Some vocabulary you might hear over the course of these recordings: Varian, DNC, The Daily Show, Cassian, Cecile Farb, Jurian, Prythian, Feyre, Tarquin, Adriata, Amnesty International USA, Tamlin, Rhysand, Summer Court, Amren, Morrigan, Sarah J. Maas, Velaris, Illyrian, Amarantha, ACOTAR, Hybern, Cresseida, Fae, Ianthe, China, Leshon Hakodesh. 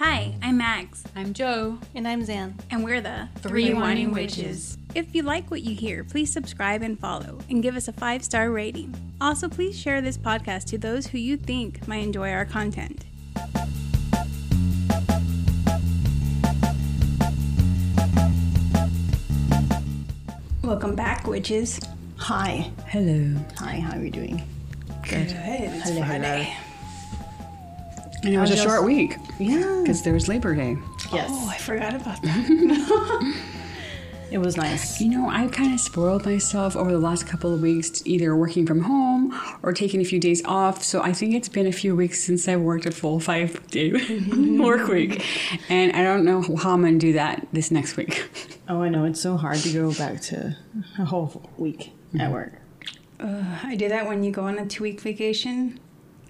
Hi, I'm Max. I'm Joe. And I'm Zan. And we're the 3 Winey Witches. If you like what you hear, please subscribe and follow, and give us a 5-star rating. Also, please share this podcast to those who you think might enjoy our content. Welcome back, witches. Hi. Hello. Hi, how are you doing? Good. It's hello, Friday. Hello. And it was a short week. Yeah. Because there was Labor Day. Yes. Oh, I forgot about that. It was nice. You know, I kind of spoiled myself over the last couple of weeks, either working from home or taking a few days off. So I think it's been a few weeks since I worked a full 5-day work week. And I don't know how I'm going to do that this next week. Oh, I know. It's so hard to go back to a whole week at work. I do that when you go on a 2-week vacation.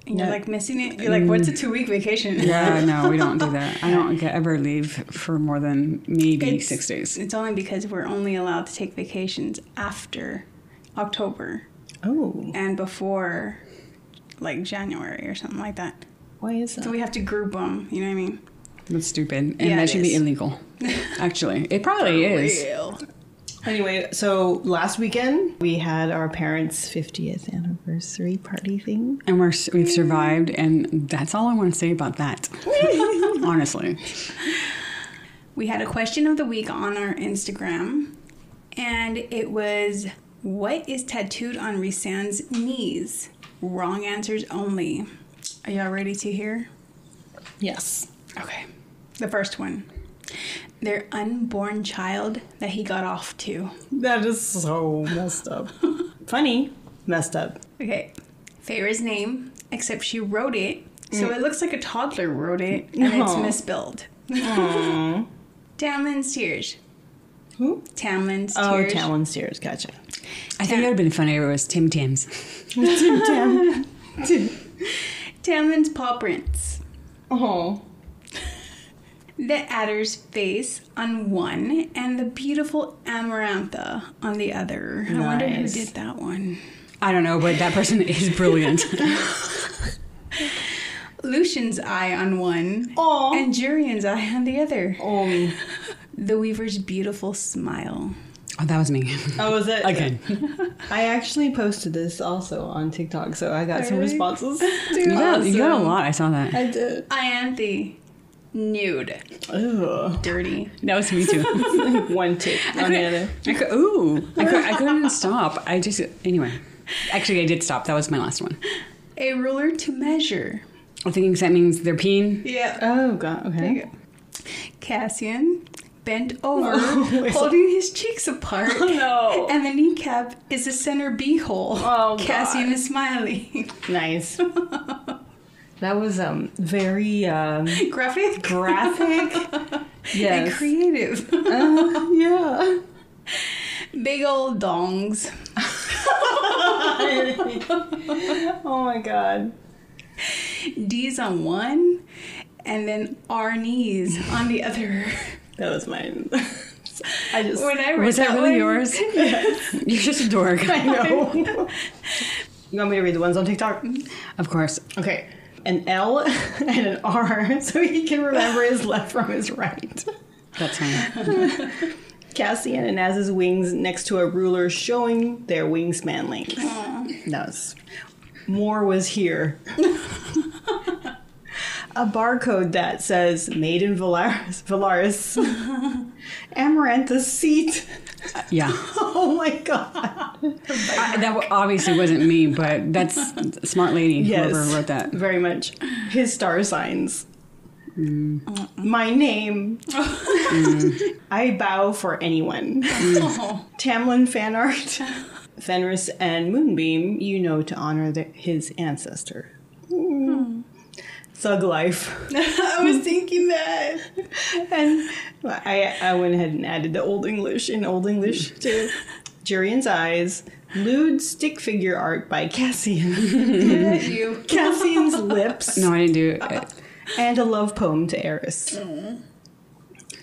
And you're like missing it. You're like, what's a 2-week vacation? Yeah, no, we don't do that. I don't ever leave for more than maybe 6 days. It's only because we're only allowed to take vacations after October. Oh. And before like January or something like that. Why is that? So we have to group them. You know what I mean? That's stupid. And yeah, that should be illegal. Actually, it probably is. Real. Anyway, so last weekend, we had our parents' 50th anniversary party thing. And we've survived, and that's all I want to say about that, honestly. We had a question of the week on our Instagram, and it was, what is tattooed on Rhysand's knees? Wrong answers only. Are y'all ready to hear? Yes. Okay. The first one. Their unborn child that he got off to. That is so messed up. Funny. Messed up. Okay. Feyre's name, except she wrote it, so it looks like a toddler wrote it, and it's misspelled. Tamlin's tears. Who? Tamlin's tears. Oh, Tamlin's tears. Gotcha. I think that would have been funny if it was Tim Tams. Tim Tam. Tamlin's paw prints. Oh. The adder's face on one, and the beautiful Amarantha on the other. Nice. I wonder who did that one. I don't know, but that person is brilliant. Lucian's eye on one, and Jurian's eye on the other. Oh. The Weaver's beautiful smile. Oh, that was me. Oh, was it? Again. I actually posted this also on TikTok, so I got some responses. You got a lot. I saw that. I did. Ianthe. Nude. Ew. Dirty. That was me too. One tip on the other. I couldn't stop. Anyway. Actually, I did stop. That was my last one. A ruler to measure. I'm thinking that means they're peeing. Yeah. Oh, God. Okay. There you go. Cassian bent over, holding his cheeks apart. Oh, no. And the kneecap is the center beehole. Oh, God. Cassian is smiling. Nice. That was very graphic. Graphic. Yes. And creative. Yeah. Big old dongs. Oh my God. D's on one, and then our knees on the other. That was mine. Was that really yours? Yes. You're just a dork. I know. You want me to read the ones on TikTok? Of course. Okay. An L and an R so he can remember his left from his right. That's fine. Cassian and Az's wings next to a ruler showing their wingspan length. That was... More was here. A barcode that says, made in Velaris. Amarantha's seat. Yeah. Oh my God. That obviously wasn't me, but that's a smart lady, whoever wrote that. Very much. His star signs. My name. I bow for anyone. Tamlin fan art. Fenris and Moonbeam, you know, to honor his ancestor. Thug life. I was thinking that. And I went ahead and added the Old English in Old English to Jurian's eyes. Lewd stick figure art by Cassian. You. Cassian's lips. No, I didn't do it. And a love poem to Eris.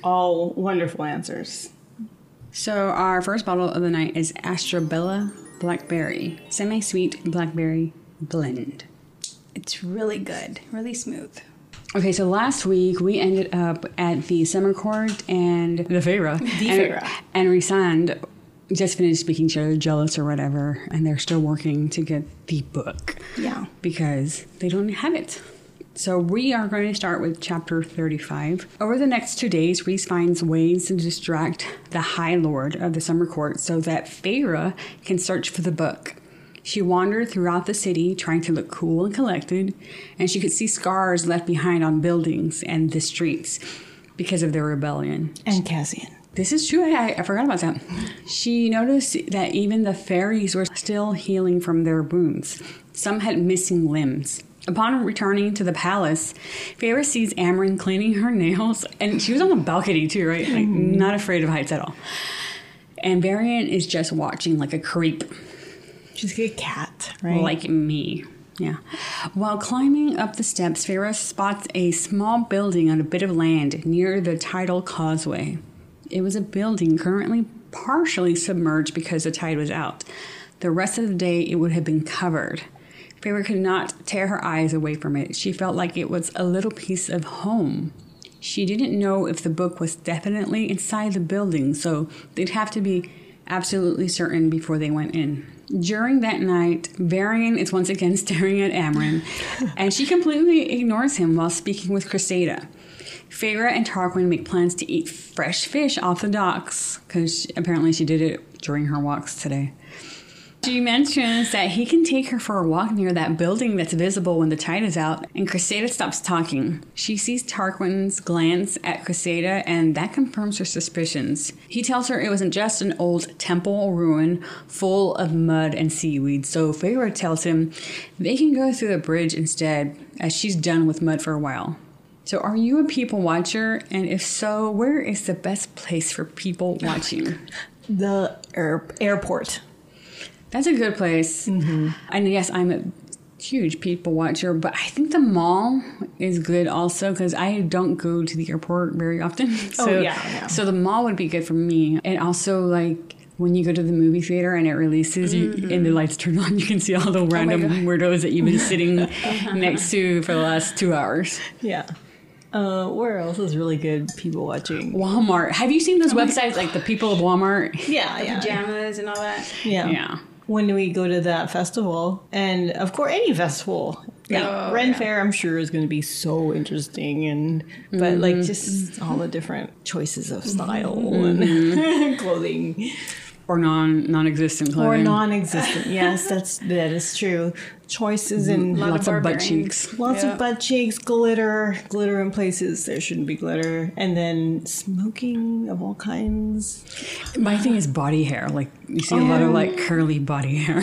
All wonderful answers. So our first bottle of the night is Astrabella Blackberry. Semi-sweet blackberry blend. It's really good. Really smooth. Okay, so last week we ended up at the Summer Court and the Feyre. And Rhysand just finished speaking to each other, jealous or whatever, and they're still working to get the book. Yeah. Because they don't have it. So we are going to start with chapter 35. Over the next 2 days, Rhys finds ways to distract the High Lord of the Summer Court so that Feyre can search for the book. She wandered throughout the city, trying to look cool and collected, and she could see scars left behind on buildings and the streets because of their rebellion. And Cassian. This is true. I forgot about that. She noticed that even the fairies were still healing from their wounds. Some had missing limbs. Upon returning to the palace, Feyre sees Amren cleaning her nails. And she was on the balcony too, right? Like, not afraid of heights at all. And Varian is just watching like a creep. She's like a cat, right? Like me. Yeah. While climbing up the steps, Feyre spots a small building on a bit of land near the tidal causeway. It was a building currently partially submerged because the tide was out. The rest of the day, it would have been covered. Feyre could not tear her eyes away from it. She felt like it was a little piece of home. She didn't know if the book was definitely inside the building, so they'd have to be absolutely certain before they went in. During that night, Varian is once again staring at Amren, and she completely ignores him while speaking with Cresseida. Feyre and Tarquin make plans to eat fresh fish off the docks, because apparently she did it during her walks today. She mentions that he can take her for a walk near that building that's visible when the tide is out, and Cresseida stops talking. She sees Tarquin's glance at Cresseida, and that confirms her suspicions. He tells her it wasn't just an old temple ruin full of mud and seaweed, so Feyre tells him they can go through the bridge instead, as she's done with mud for a while. So are you a people watcher? And if so, where is the best place for people watching? The airport. That's a good place. Mm-hmm. And yes, I'm a huge people watcher, but I think the mall is good also because I don't go to the airport very often. So the mall would be good for me. And also like when you go to the movie theater and it releases you, and the lights turn on, you can see all the random weirdos that you've been sitting next to for the last 2 hours. Yeah. Where else is really good people watching? Walmart. Have you seen those websites like the people of Walmart? Yeah. Pajamas and all that. Yeah. When we go to that festival, and of course any festival, Ren Fair, I'm sure is going to be so interesting, but like just all the different choices of style and clothing, or non-existent clothing, or non-existent. Yes, that is true. Choices and lots of butt cheeks, of butt cheeks, glitter in places there shouldn't be glitter, and then smoking of all kinds. My thing is body hair. Like you see a lot of like curly body hair.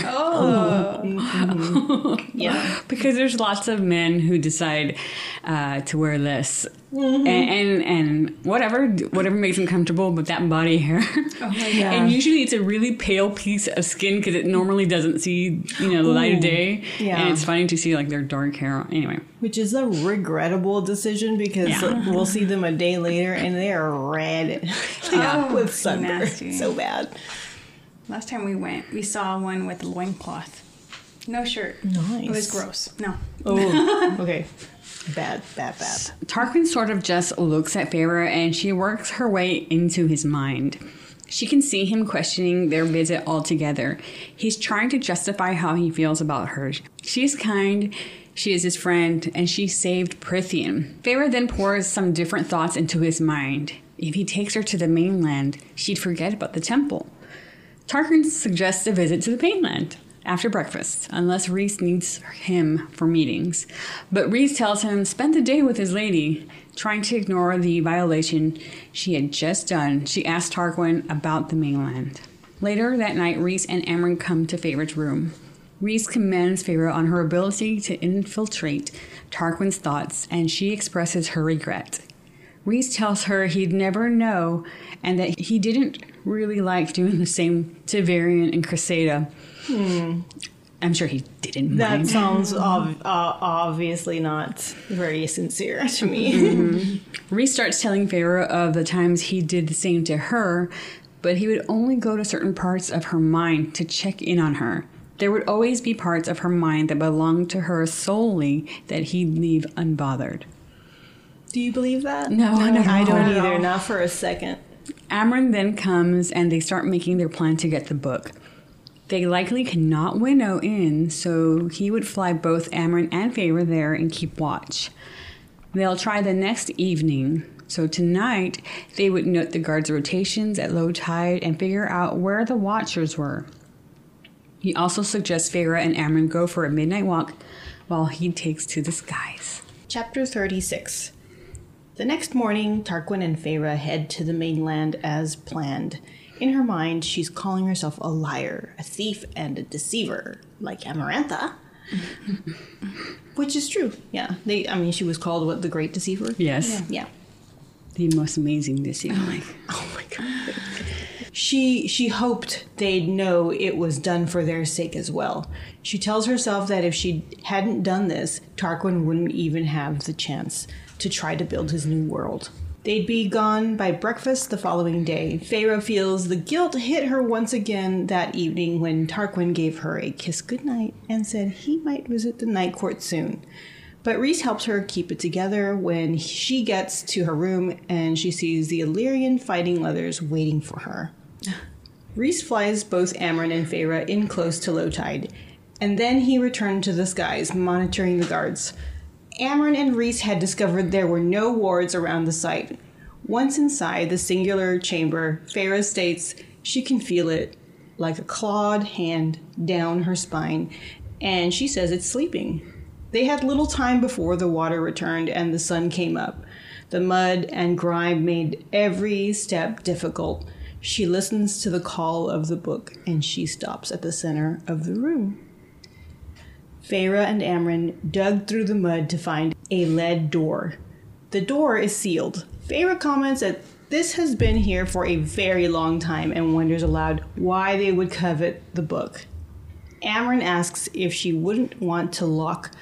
Yeah, because there's lots of men who decide to wear less and whatever makes them comfortable, but that body hair. Oh my God. And usually it's a really pale piece of skin because it normally doesn't see the light of day. Yeah. And it's funny to see like their dark hair. Anyway. Which is a regrettable decision because we'll see them a day later and they are red with sunburn. So bad. Last time we went, we saw one with loincloth. No shirt. Nice. It was gross. No. Oh, okay. Bad. Tarquin sort of just looks at Feyre and she works her way into his mind. She can see him questioning their visit altogether. He's trying to justify how he feels about her. She's kind, she is his friend, and she saved Prythian. Feyre then pours some different thoughts into his mind. If he takes her to the mainland, she'd forget about the temple. Tarquin suggests a visit to the mainland after breakfast, unless Rhys needs him for meetings. But Rhys tells him, spend the day with his lady. Trying to ignore the violation she had just done, she asked Tarquin about the mainland. Later that night, Rhys and Amren come to Feyre's room. Rhys commends Feyre on her ability to infiltrate Tarquin's thoughts, and she expresses her regret. Rhys tells her he'd never know, and that he didn't really like doing the same to Varian and Cresseida. I'm sure he didn't mind. That sounds obviously not very sincere to me. Rhys starts telling Feyre of the times he did the same to her, but he would only go to certain parts of her mind to check in on her. There would always be parts of her mind that belonged to her solely that he'd leave unbothered. Do you believe that? No, I don't either. Not for a second. Amren then comes and they start making their plan to get the book. They likely cannot winnow in, so he would fly both Amren and Feyre there and keep watch. They'll try the next evening. So tonight, they would note the guards' rotations at low tide and figure out where the watchers were. He also suggests Feyre and Amren go for a midnight walk while he takes to disguise. Chapter 36. The next morning, Tarquin and Feyre head to the mainland as planned. In her mind, she's calling herself a liar, a thief, and a deceiver, like Amarantha. Which is true. Yeah. She was called, the Great Deceiver? Yes. Yeah. The most amazing deceiver. Oh my God. She hoped they'd know it was done for their sake as well. She tells herself that if she hadn't done this, Tarquin wouldn't even have the chance to try to build his new world. They'd be gone by breakfast the following day. Feyre feels the guilt hit her once again that evening when Tarquin gave her a kiss goodnight and said he might visit the Night Court soon. But Rhys helps her keep it together when she gets to her room and she sees the Illyrian fighting leathers waiting for her. Rhys flies both Amren and Feyre in close to low tide, and then he returned to the skies, monitoring the guards. Amren and Rhys had discovered there were no wards around the site. Once inside the singular chamber, Feyre states she can feel it like a clawed hand down her spine, and she says it's sleeping. They had little time before the water returned and the sun came up. The mud and grime made every step difficult. She listens to the call of the book, and she stops at the center of the room. Feyre and Amren dug through the mud to find a lead door. The door is sealed. Feyre comments that this has been here for a very long time and wonders aloud why they would covet the book. Amren asks if she wouldn't want to lock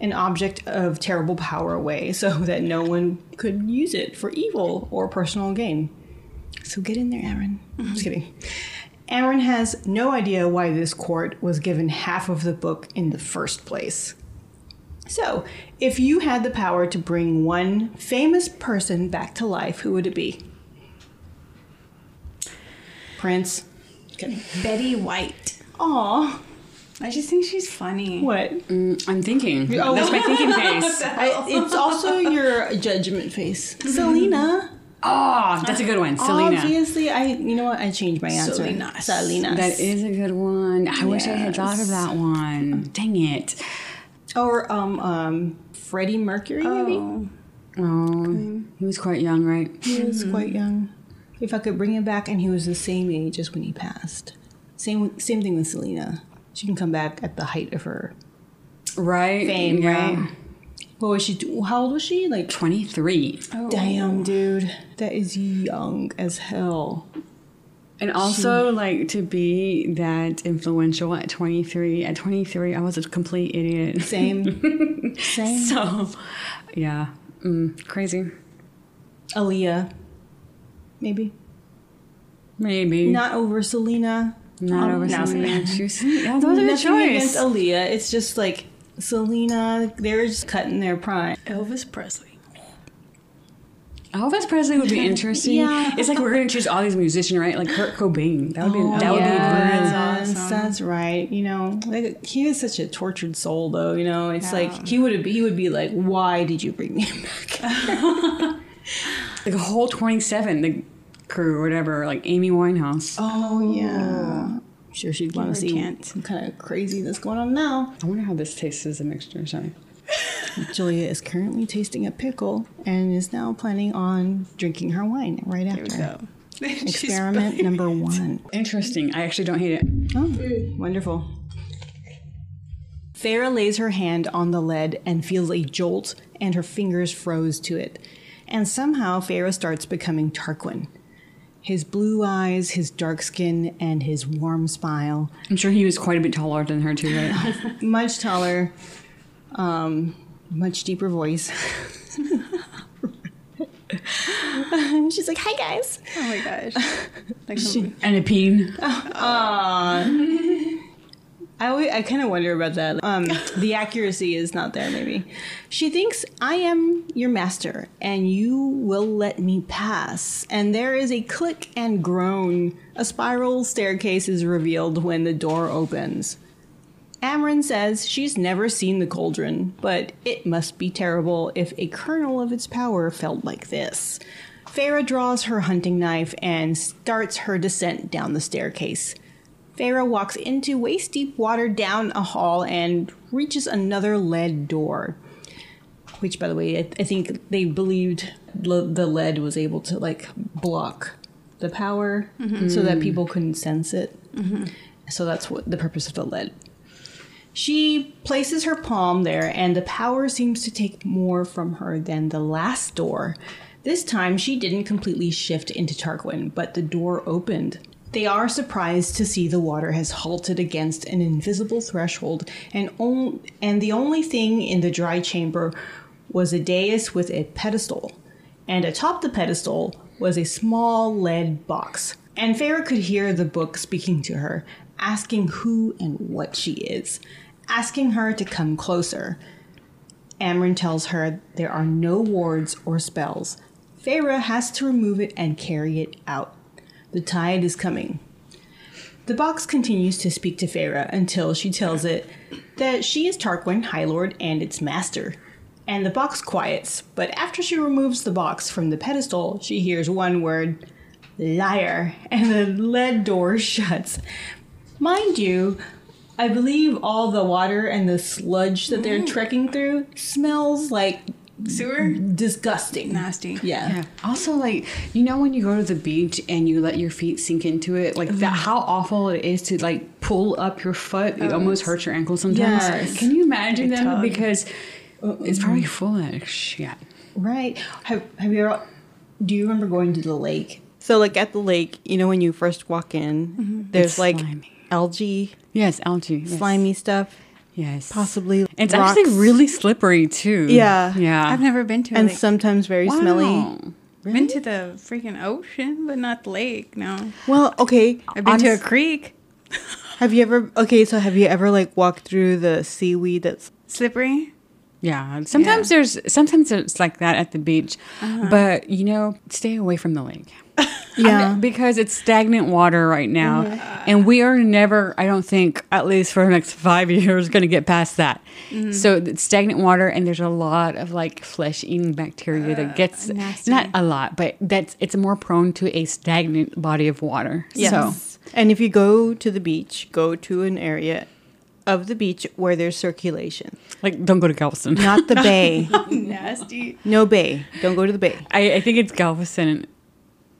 an object of terrible power away so that no one could use it for evil or personal gain. So get in there, Amren. Mm-hmm. Just kidding. Amren has no idea why this court was given half of the book in the first place. So, if you had the power to bring one famous person back to life, who would it be? Prince? Okay. Betty White. Aw. I just think she's funny. What? I'm thinking. Oh. That's my thinking face. It's also your judgment face. Mm-hmm. Selena. Oh, that's a good one. Selena. Obviously, I changed my answer. Selena. That is a good one. I wish I had thought of that one. Dang it. Or Freddie Mercury, maybe? Oh, he was quite young, right? He was quite young. If I could bring him back, and he was the same age as when he passed. Same thing with Selena. She can come back at the height of her fame, yeah. Right? What was she? How old was she? 23. Oh. Damn, dude, that is young as hell. And also, to be that influential at 23. At 23, I was a complete idiot. Same. So, yeah, crazy. Aaliyah, maybe not over Selena. Not over Selena. That was a good choice. Against Aaliyah, it's just Selena, they're just cutting their prime. Elvis Presley. Elvis Presley would be interesting. Yeah. It's we're going to choose all these musicians, right? Kurt Cobain. That would be that would be awesome. That's right. He is such a tortured soul, though. He would be like, why did you bring me back? A whole 27, the crew, whatever, Amy Winehouse. Oh yeah. Sure, she'd want to see some kind of crazy that's going on now. I wonder how this tastes as a mixture. Sorry. Julia is currently tasting a pickle and is now planning on drinking her wine right after. There we go. Experiment number one. Interesting. I actually don't hate it. Oh, wonderful. Feyre lays her hand on the lead and feels a jolt, and her fingers froze to it. And somehow Feyre starts becoming Tarquin. His blue eyes, his dark skin, and his warm smile. I'm sure he was quite a bit taller than her, too, right? Much taller. Much deeper voice. She's like, hi, guys. Oh, my gosh. And a peen. I kind of wonder about that. The accuracy is not there, maybe. She thinks, I am your master, and you will let me pass. And there is a click and groan. A spiral staircase is revealed when the door opens. Amren says she's never seen the cauldron, but it must be terrible if a kernel of its power felt like this. Feyre draws her hunting knife and starts her descent down the staircase. Feyre walks into waist-deep water down a hall and reaches another lead door. Which, by the way, I think they believed the lead was able to, like, block the power so that people couldn't sense it. Mm-hmm. So that's what the purpose of the lead. She places her palm there, and the power seems to take more from her than the last door. This time, she didn't completely shift into Tarquin, but the door opened. They are surprised to see the water has halted against an invisible threshold, and the only thing in the dry chamber was a dais with a pedestal. And atop the pedestal was a small lead box. And Feyre could hear the book speaking to her, asking who and what she is, asking her to come closer. Amren tells her there are no wards or spells. Feyre has to remove it and carry it out. The tide is coming. The box continues to speak to Feyre until she tells it that she is Tarquin, High Lord, and its master. And the box quiets, but after she removes the box from the pedestal, she hears one word, liar, and the lead door shuts. Mind you, I believe all the water and the sludge that they're trekking through smells like sewer? Disgusting. Nasty. Yeah. Also, like, you know when you go to the beach and you let your feet sink into it? Like, that, how awful it is to, like, pull up your foot. It almost hurts your ankle sometimes. Yes. Can you imagine them? Because it's probably full of shit. Right. Have you ever... Do you remember going to the lake? So, like, at the lake, you know when you first walk in, there's, it's like, slimy. Algae. Yes, algae. Slimy stuff. Yes. Possibly it's rocks. Actually really slippery, too. Yeah. Yeah. I've never been to it. And sometimes very smelly. Really? Been to the freaking ocean, but not the lake, no. Well, okay. I've been to a creek. Have you ever, like, walked through the seaweed that's... Slippery? Yeah. Sometimes sometimes it's like that at the beach. Uh-huh. But, you know, stay away from the lake. Yeah. Because it's stagnant water right now. Mm-hmm. And we are never, I don't think, at least for the next 5 years, going to get past that. Mm-hmm. So it's stagnant water, and there's a lot of, like, flesh-eating bacteria that gets, nasty. Not a lot, but it's more prone to a stagnant body of water. Yes. So. And if you go to the beach, go to an area of the beach where there's circulation. Like, don't go to Galveston. Not the bay. Nasty. No bay. Don't go to the bay. I think it's Galveston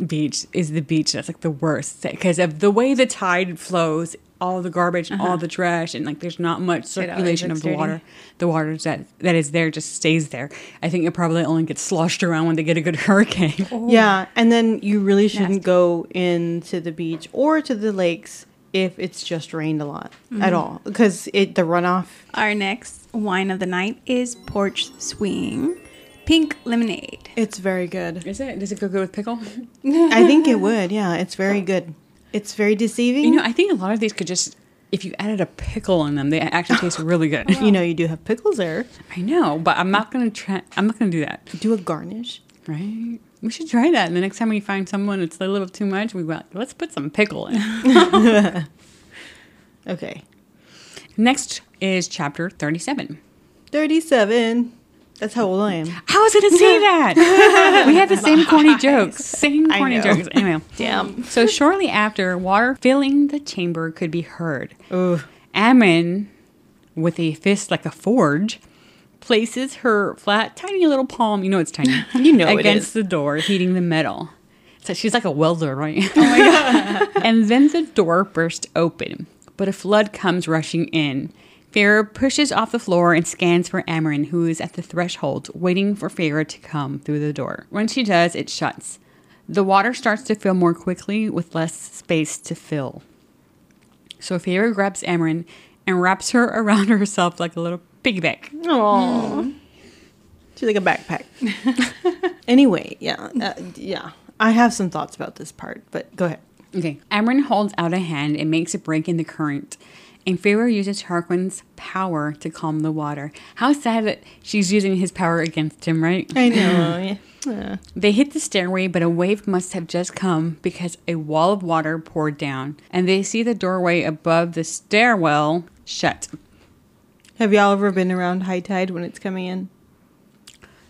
Beach is the beach that's like the worst because of the way the tide flows, all the garbage, all the trash, and like there's not much circulation of the water. The water that is there just stays there. I think it probably only gets sloshed around when they get a good hurricane. Oh. Yeah, and then you really shouldn't go into the beach or to the lakes if it's just rained a lot at all because the runoff. Our next wine of the night is Porch Swing. Pink lemonade. It's very good. Is it? Does it go good with pickle? I think it would, yeah. It's very good. It's very deceiving. You know, I think a lot of these could just, if you added a pickle in them, they actually taste really good. Wow. You know, you do have pickles there. I know, but I'm not going to do that. Do a garnish. Right. We should try that. And the next time we find someone it's a little too much, we go, let's put some pickle in. Okay. Next is chapter 37. 37. That's how old I am. How was I going to say that? We had the same corny jokes. Anyway. Damn. So shortly after, water filling the chamber could be heard. Ugh. Amren, with a fist like a forge, places her flat, tiny little palm. You know it's tiny. You know it is. Against the door, heating the metal. So she's like a welder, right? Oh, my God. And then the door bursts open, but a flood comes rushing in. Feyre pushes off the floor and scans for Amren, who is at the threshold, waiting for Feyre to come through the door. When she does, it shuts. The water starts to fill more quickly, with less space to fill. So Feyre grabs Amren and wraps her around herself like a little piggyback. Aww. She's like a backpack. Anyway, yeah. I have some thoughts about this part, but go ahead. Okay. Amren holds out a hand and makes a break in the current. and Feyre uses Tarquin's power to calm the water. How sad that she's using his power against him, right? I know. Yeah. They hit the stairway, but a wave must have just come because a wall of water poured down, and they see the doorway above the stairwell shut. Have y'all ever been around high tide when it's coming in?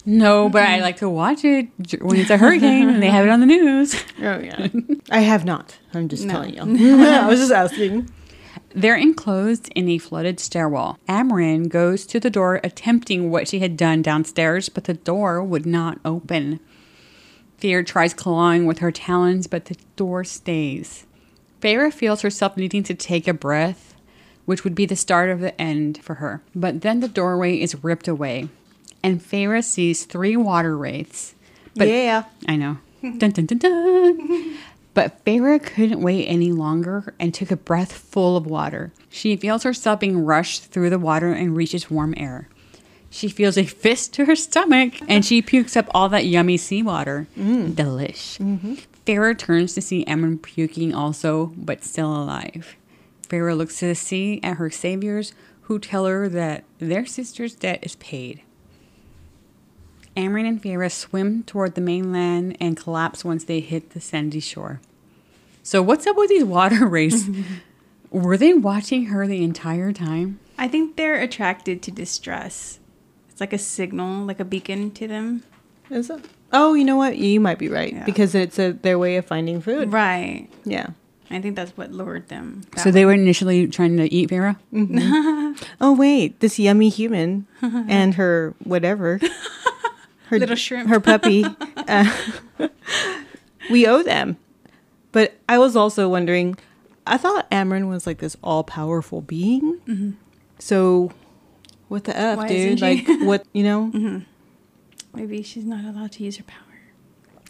No, but I like to watch it when it's a hurricane and they have it on the news. Oh, yeah. I have not. I'm just telling y'all. I was just asking. They're enclosed in a flooded stairwell. Amren goes to the door attempting what she had done downstairs, but the door would not open. Feyre tries clawing with her talons, but the door stays. Feyre feels herself needing to take a breath, which would be the start of the end for her. But then the doorway is ripped away. And Feyre sees 3 water wraiths. But, yeah. I know. Dun, dun, dun, dun. But Feyre couldn't wait any longer and took a breath full of water. She feels herself being rushed through the water and reaches warm air. She feels a fist to her stomach and she pukes up all that yummy seawater. Delish. Mm-hmm. Feyre turns to see Amren puking also, but still alive. Feyre looks to the sea at her saviors, who tell her that their sister's debt is paid. Amren and Feyre swim toward the mainland and collapse once they hit the sandy shore. So what's up with these water races? Were they watching her the entire time? I think they're attracted to distress. It's like a signal, like a beacon to them. Is it? Oh, you know what? You might be right. Yeah. Because it's their way of finding food. Right. Yeah. I think that's what lured them. So they were initially trying to eat Feyre? Mm-hmm. Oh, wait. This yummy human and her whatever. Her little shrimp. Her puppy. We owe them. But I was also wondering, I thought Amren was like this all-powerful being. Mm-hmm. So what the F, why dude? Like, what, you know? Mm-hmm. Maybe she's not allowed to use her power.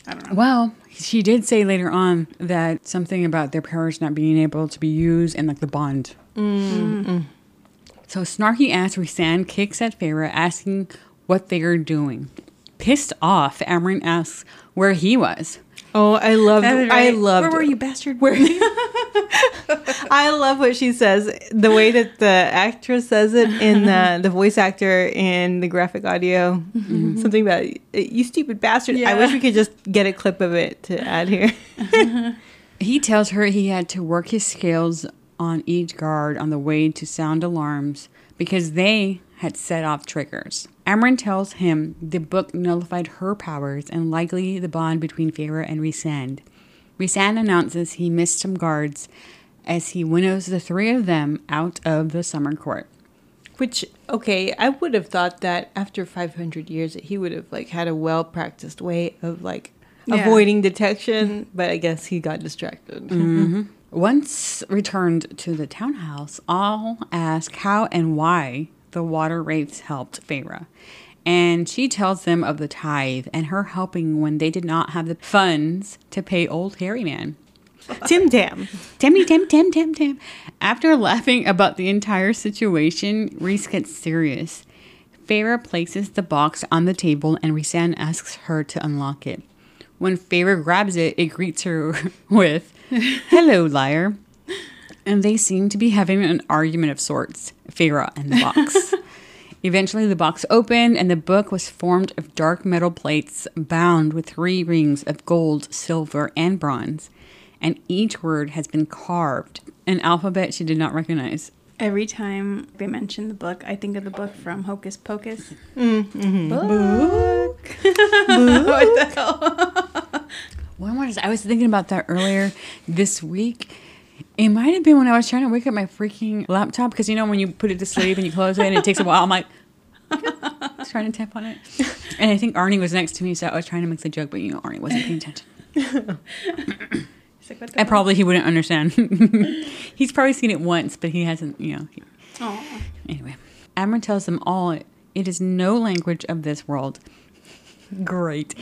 I don't know. Well, she did say later on that something about their powers not being able to be used and like the bond. Mm-hmm. Mm-hmm. So snarky-ass Rhysand kicks at Feyre asking what they are doing. Pissed off, Amren asks where he was. Oh, I love it. Right. I love it. Where were you, bastard? Where? I love what she says. The way that the actress says it in the voice actor in the graphic audio. Mm-hmm. Something about, you stupid bastard. Yeah. I wish we could just get a clip of it to add here. He tells her he had to work his scales on each guard on the way to sound alarms because they had set off triggers. Amren tells him the book nullified her powers and likely the bond between Feyre and Rhysand. Rhysand announces he missed some guards as he winnows the 3 of them out of the Summer Court. Which, okay, I would have thought that after 500 years that he would have like had a well-practiced way of like avoiding detection, but I guess he got distracted. Mm-hmm. Once returned to the townhouse, I'll ask how and why the water wraiths helped Feyre, and she tells them of the tithe and her helping when they did not have the funds to pay old hairy man. Tim Tam. Timmy Tim Tim Tim Tim. After laughing about the entire situation, Rhys gets serious. Feyre places the box on the table and Rhysand asks her to unlock it. When Feyre grabs it, it greets her with, "Hello, liar." And they seem to be having an argument of sorts, Feyre and the box. Eventually, the box opened, and the book was formed of dark metal plates bound with 3 rings of gold, silver, and bronze. And each word has been carved, an alphabet she did not recognize. Every time they mention the book, I think of the book from Hocus Pocus. Mm-hmm. Book. What the hell? I was thinking about that earlier this week. It might have been when I was trying to wake up my freaking laptop, because you know when you put it to sleep and you close it and it takes a while. I'm like, I was trying to tap on it. And I think Arnie was next to me, so I was trying to make the joke, but you know, Arnie wasn't paying attention. Like, what the and probably he wouldn't understand. He's probably seen it once, but he hasn't, you know. Anyway, Amren tells them all it is no language of this world. Great.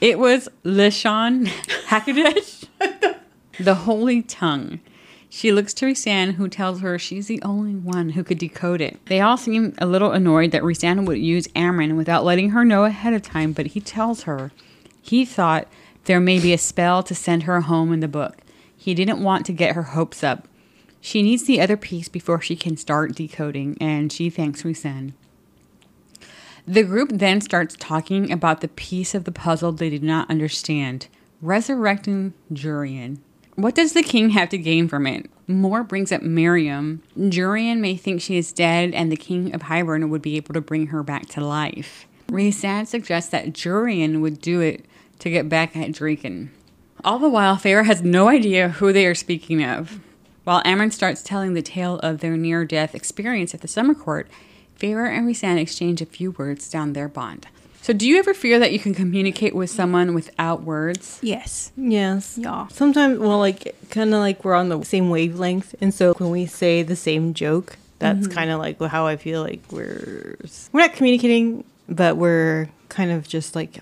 It was Leshon Hakodesh, the holy tongue. She looks to Rhysand, who tells her she's the only one who could decode it. They all seem a little annoyed that Rhysand would use Amren without letting her know ahead of time, but he tells her he thought there may be a spell to send her home in the book. He didn't want to get her hopes up. She needs the other piece before she can start decoding, and she thanks Rhysand. The group then starts talking about the piece of the puzzle they did not understand, resurrecting Jurian. What does the king have to gain from it? More brings up Miriam. Jurian may think she is dead, and the king of Hybern would be able to bring her back to life. Rhysand suggests that Jurian would do it to get back at Draken. All the while, Feyre has no idea who they are speaking of. While Amren starts telling the tale of their near-death experience at the Summer Court, Feyre and Rhysand exchange a few words down their bond. So do you ever fear that you can communicate with someone without words? Yes. Yes. Yeah. Sometimes, well, like, kind of like we're on the same wavelength. And so when we say the same joke, that's kind of like how I feel like we're not communicating, but we're kind of just like...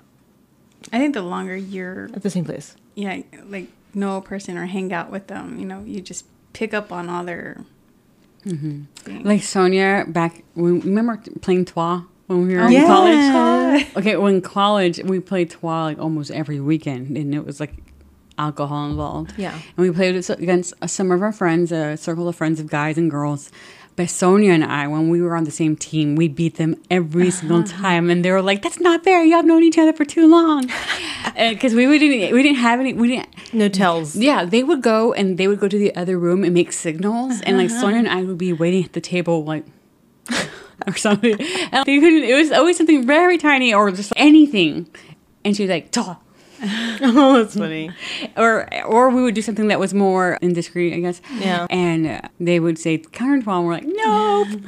I think the longer you're... at the same place. Yeah. Like, know a person or hang out with them, you know, you just pick up on all their... Mm-hmm. Like Sonia back... Remember playing Trois? When we were in college. Okay, in college, we played Trois like almost every weekend, and it was like alcohol involved. Yeah. And we played it against some of our friends, a circle of friends of guys and girls. But Sonia and I, when we were on the same team, we beat them every single time. And they were like, that's not fair. Y'all have known each other for too long. Because we didn't have any. No tells. Yeah. They would go to the other room and make signals. And like Sonia and I would be waiting at the table like... or something. And they couldn't, it was always something very tiny or just like anything. And she was like, "Tall." Oh, that's funny. Or we would do something that was more indiscreet, I guess. Yeah. And they would say, "Countertwine." We're like, "Nope."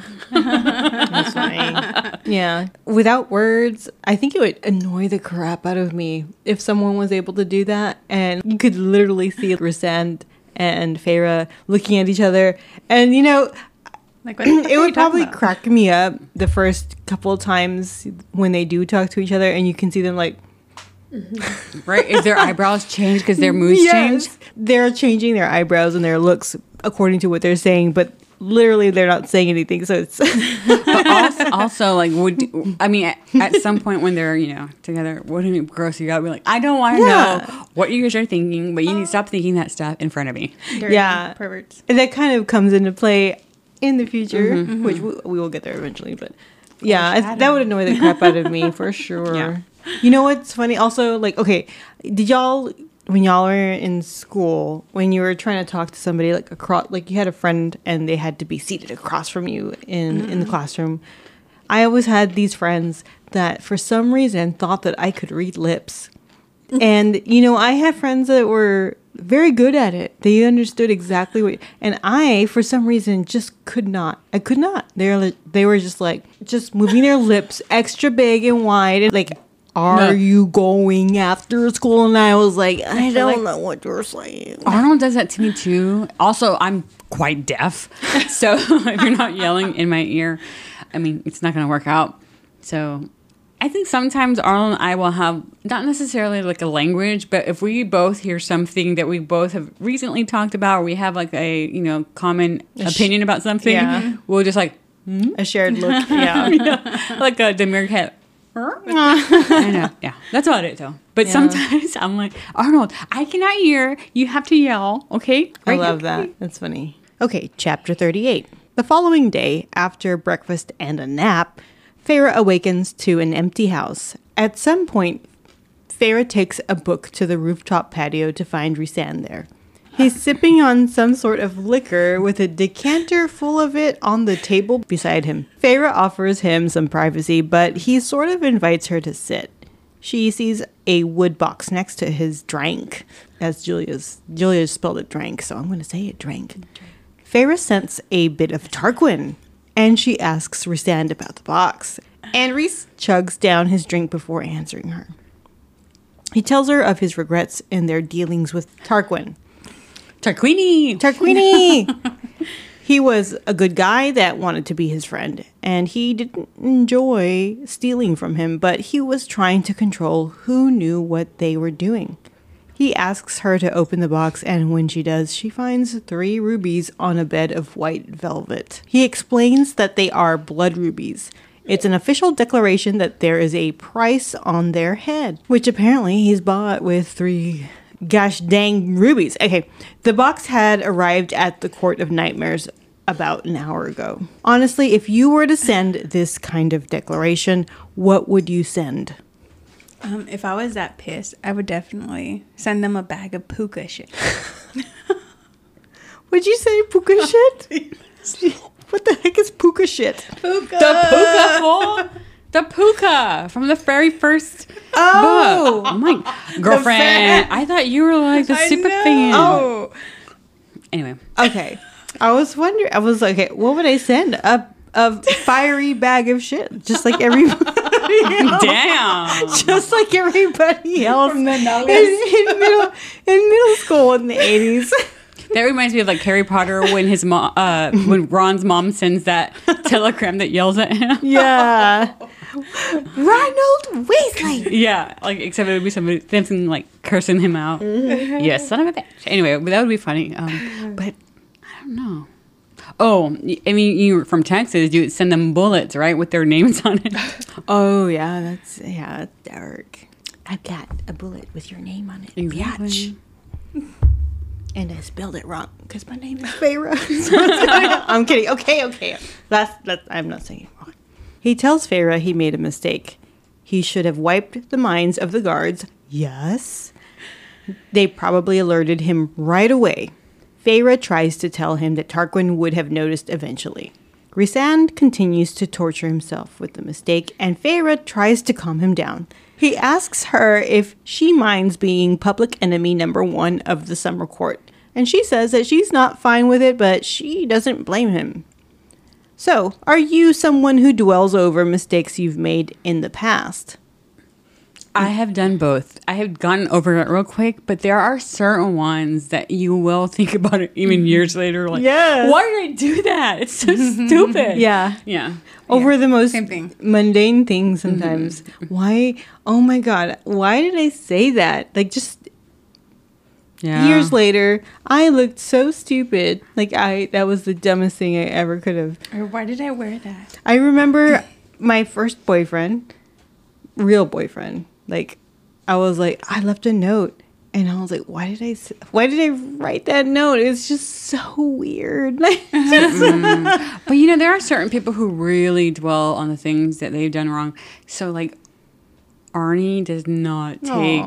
That's funny. Yeah. Without words, I think it would annoy the crap out of me if someone was able to do that. And you could literally see Rhysand and Feyre looking at each other. And, you know... like it would probably crack me up the first couple of times when they do talk to each other, and you can see them like, right? Is their eyebrows change because their moods change? They're changing their eyebrows and their looks according to what they're saying, but literally they're not saying anything. So it's. But also, like, at some point when they're together, wouldn't it gross you out? Be like, I don't want to know what you guys are thinking, but you need to stop thinking that stuff in front of me. Yeah, perverts. And that kind of comes into play in the future, which we will get there eventually, but yeah, that would annoy the crap out of me for sure. Yeah. You know what's funny? Also, like, okay, did y'all, when y'all were in school, when you were trying to talk to somebody like across, like you had a friend and they had to be seated across from you in the classroom? I always had these friends that for some reason thought that I could read lips, and I had friends that were very good at it. They understood exactly what, and I, for some reason, just could not. I could not. They were just like, just moving their lips extra big and wide, and like, are you going after school? And I was like, I don't know what you're saying. Arnold does that to me too. Also, I'm quite deaf, so if you're not yelling in my ear, I mean, it's not going to work out. So I think sometimes Arnold and I will have, not necessarily like a language, but if we both hear something that we both have recently talked about, or we have like a, common opinion about something, we'll just like, a shared look. Yeah. Like a demure head. I know. Yeah. That's about it though. But sometimes I'm like, Arnold, I cannot hear. You have to yell. Okay. I love that. That's funny. Okay. Chapter 38. The following day, after breakfast and a nap, Feyre awakens to an empty house. At some point, Feyre takes a book to the rooftop patio to find Rhysand there. He's sipping on some sort of liquor with a decanter full of it on the table beside him. Feyre offers him some privacy, but he sort of invites her to sit. She sees a wood box next to his drank, as Julia spelled it drank, so I'm going to say it drank. Feyre scents a bit of Tarquin, and she asks Rhysand about the box. And Rhys chugs down his drink before answering her. He tells her of his regrets in their dealings with Tarquin. Tarquini! He was a good guy that wanted to be his friend, and he didn't enjoy stealing from him, but he was trying to control who knew what they were doing. He asks her to open the box, and when she does, she finds 3 rubies on a bed of white velvet. He explains that they are blood rubies. It's an official declaration that there is a price on their head, which apparently he's bought with 3 gosh dang rubies. Okay, the box had arrived at the Court of Nightmares about an hour ago. Honestly, if you were to send this kind of declaration, what would you send? If I was that pissed, I would definitely send them a bag of puka shit. Would you say puka shit? What the heck is puka shit? Puka. The puka fool. The puka from the very first book. Oh my girlfriend! I thought you were like the super fan. Oh, anyway. Okay, I was wondering. I was like, okay, what would I send? A fiery bag of shit, just like everybody. Damn. Just like everybody else from the in middle school in the 80s. That reminds me of like Harry Potter when his mom, when Ron's mom sends that telegram that yells at him. Yeah, Ronald Weasley. Yeah, like except it would be somebody dancing, like cursing him out. Mm-hmm. Yes, son of a bitch. Anyway, that would be funny. But I don't know. Oh, I mean, you're from Texas. You would send them bullets, right, with their names on it. Oh yeah, that's dark. I've got a bullet with your name on it. Exactly. Biatch. And I spelled it wrong because my name is Feyre. I'm kidding. Okay. I'm not saying it wrong. He tells Feyre he made a mistake. He should have wiped the minds of the guards. Yes. They probably alerted him right away. Feyre tries to tell him that Tarquin would have noticed eventually. Rhysand continues to torture himself with the mistake, and Feyre tries to calm him down. He asks her if she minds being public enemy #1 of the Summer Court, and she says that she's not fine with it, but she doesn't blame him. So, are you someone who dwells over mistakes you've made in the past? I have done both. I have gotten over it real quick, but there are certain ones that you will think about it even years later. Like, yes. Why did I do that? It's so stupid. Yeah. Over the most mundane things sometimes. Mm-hmm. Why? Oh my God. Why did I say that? Like years later, I looked so stupid. Like that was the dumbest thing I ever could have. Or why did I wear that? I remember my first boyfriend, real boyfriend. Like, I was like, I left a note, and I was like, why did I write that note? It's just so weird. But you know, there are certain people who really dwell on the things that they've done wrong. So like, Arnie does not take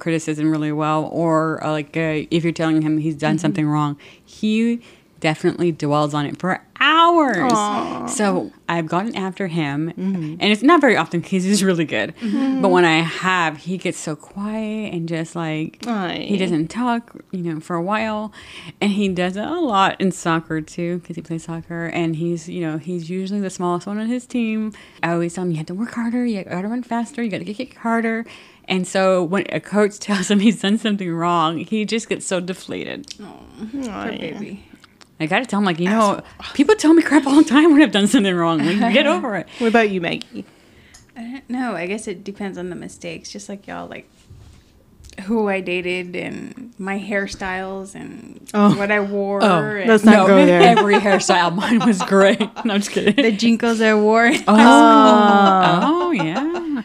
criticism really well, or if you're telling him he's done something wrong, he definitely dwells on it for hours. Aww. So I've gotten after him, and it's not very often because he's really good. Mm-hmm. But when I have, he gets so quiet and just like he doesn't talk, for a while. And he does it a lot in soccer too, because he plays soccer, and he's usually the smallest one on his team. I always tell him, you have to work harder, you got to run faster, you got to kick harder. And so when a coach tells him he's done something wrong, he just gets so deflated. Aww. Poor baby. I gotta tell him, people tell me crap all the time when I've done something wrong. Like, get over it. What about you, Maggie? I don't know. I guess it depends on the mistakes. Just like y'all, like who I dated and my hairstyles and what I wore. Oh, let's not go there. Every hairstyle, mine was great. No, I'm just kidding. The jinkos I wore. Oh, yeah.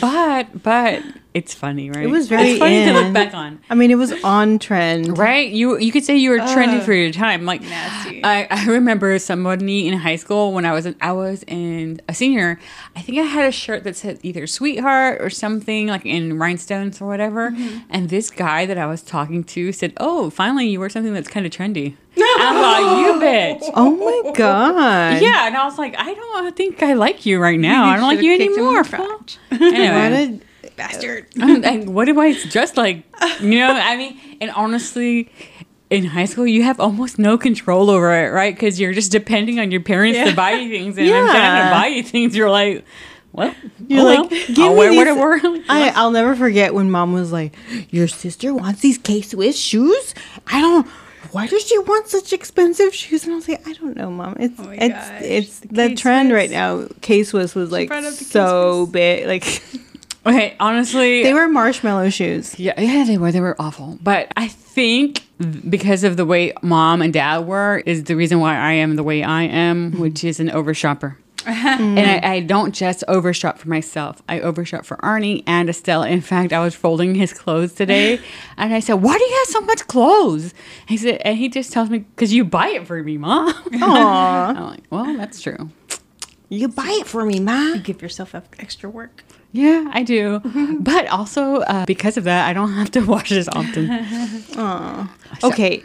But it's funny, right? It was very funny to look back on. I mean, it was on trend, right? You could say you were trendy for your time. Like, nasty. I remember somebody in high school when I was a senior. I think I had a shirt that said either "sweetheart" or something like in rhinestones or whatever. Mm-hmm. And this guy that I was talking to said, "Oh, finally, you wear something that's kind of trendy." I thought, you bitch. Oh my God. Yeah, and I was like, I don't think I like you right now. I don't like you anymore. Anyway. Bastard. And what am I dressed like? And honestly, in high school, you have almost no control over it, right? Because you're just depending on your parents to buy you things. And when trying to buy you things, you're like, what? You're I'll never forget when Mom was like, your sister wants these K-Swiss shoes? Why does she want such expensive shoes? And I was like, I don't know, Mom. It's the trend right now. K-Swiss was like so big. Like... Okay, honestly... They were marshmallow shoes. Yeah, they were. They were awful. But I think because of the way Mom and Dad were is the reason why I am the way I am, which is an over-shopper. And I don't just overshop for myself. I overshop for Arnie and Estelle. In fact, I was folding his clothes today, and I said, "Why do you have so much clothes?" He said, and he just tells me, "Because you buy it for me, Ma." Aww. I'm like, "Well, that's true. You buy it for me, Ma. You give yourself extra work." Yeah, I do. Mm-hmm. But also because of that, I don't have to wash as often. Aww. So, okay.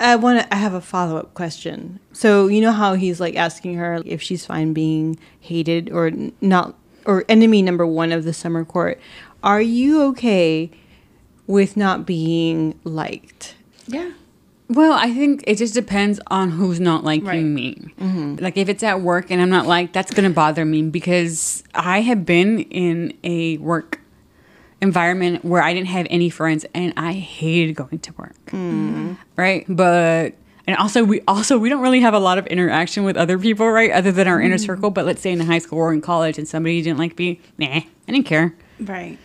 I have a follow-up question. So you know how he's like asking her if she's fine being hated or not, or enemy number one of the Summer Court. Are you okay with not being liked? Yeah. Well, I think it just depends on who's not liking me. Mm-hmm. Like if it's at work and I'm not liked, that's going to bother me because I have been in a work environment where I didn't have any friends and I hated going to work. Mm. Right? But and also we don't really have a lot of interaction with other people, right? Other than our inner circle. But let's say in high school or in college and somebody didn't like me, I didn't care. Right.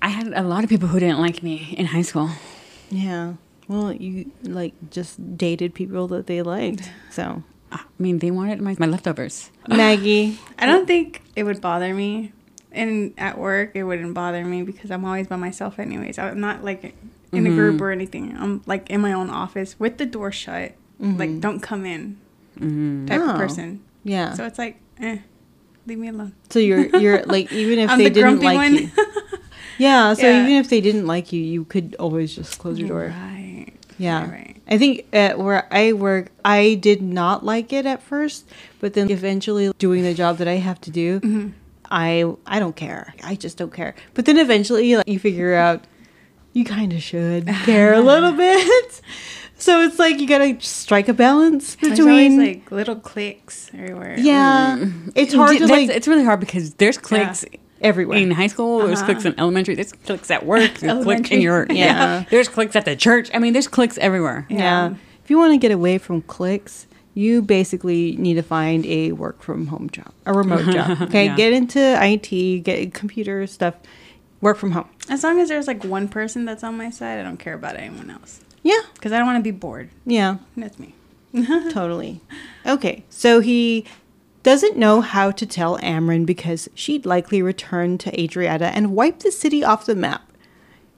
I had a lot of people who didn't like me in high school. Yeah. Well, you like just dated people that they liked. So I mean they wanted my leftovers. Maggie. I don't think it would bother me. And at work, it wouldn't bother me because I'm always by myself anyways. I'm not, like, in a group or anything. I'm, like, in my own office with the door shut. Mm-hmm. Like, don't come in type of person. Yeah. So it's like, leave me alone. So you're like, even if they didn't like one. You. Yeah, so even if they didn't like you, you could always just close your door. Right. Yeah. Right. I think at where I work, I did not like it at first. But then eventually doing the job that I have to do. Mm-hmm. I don't care. I just don't care. But then eventually like, you figure out you kind of should care a little bit. So it's like you got to strike a balance between. There's always like little cliques everywhere. Yeah. Mm. It's hard to like. It's really hard because there's cliques everywhere. In high school, there's cliques in elementary. There's cliques at work. There's cliques in your. Yeah. There's cliques at the church. I mean, there's cliques everywhere. Yeah. If you want to get away from cliques. You basically need to find a work from home job, a remote job. Okay, Get into IT, get computer stuff, work from home. As long as there's like one person that's on my side, I don't care about anyone else. Yeah. Because I don't want to be bored. Yeah. That's me. Totally. Okay, so he doesn't know how to tell Amren because she'd likely return to Adriata and wipe the city off the map.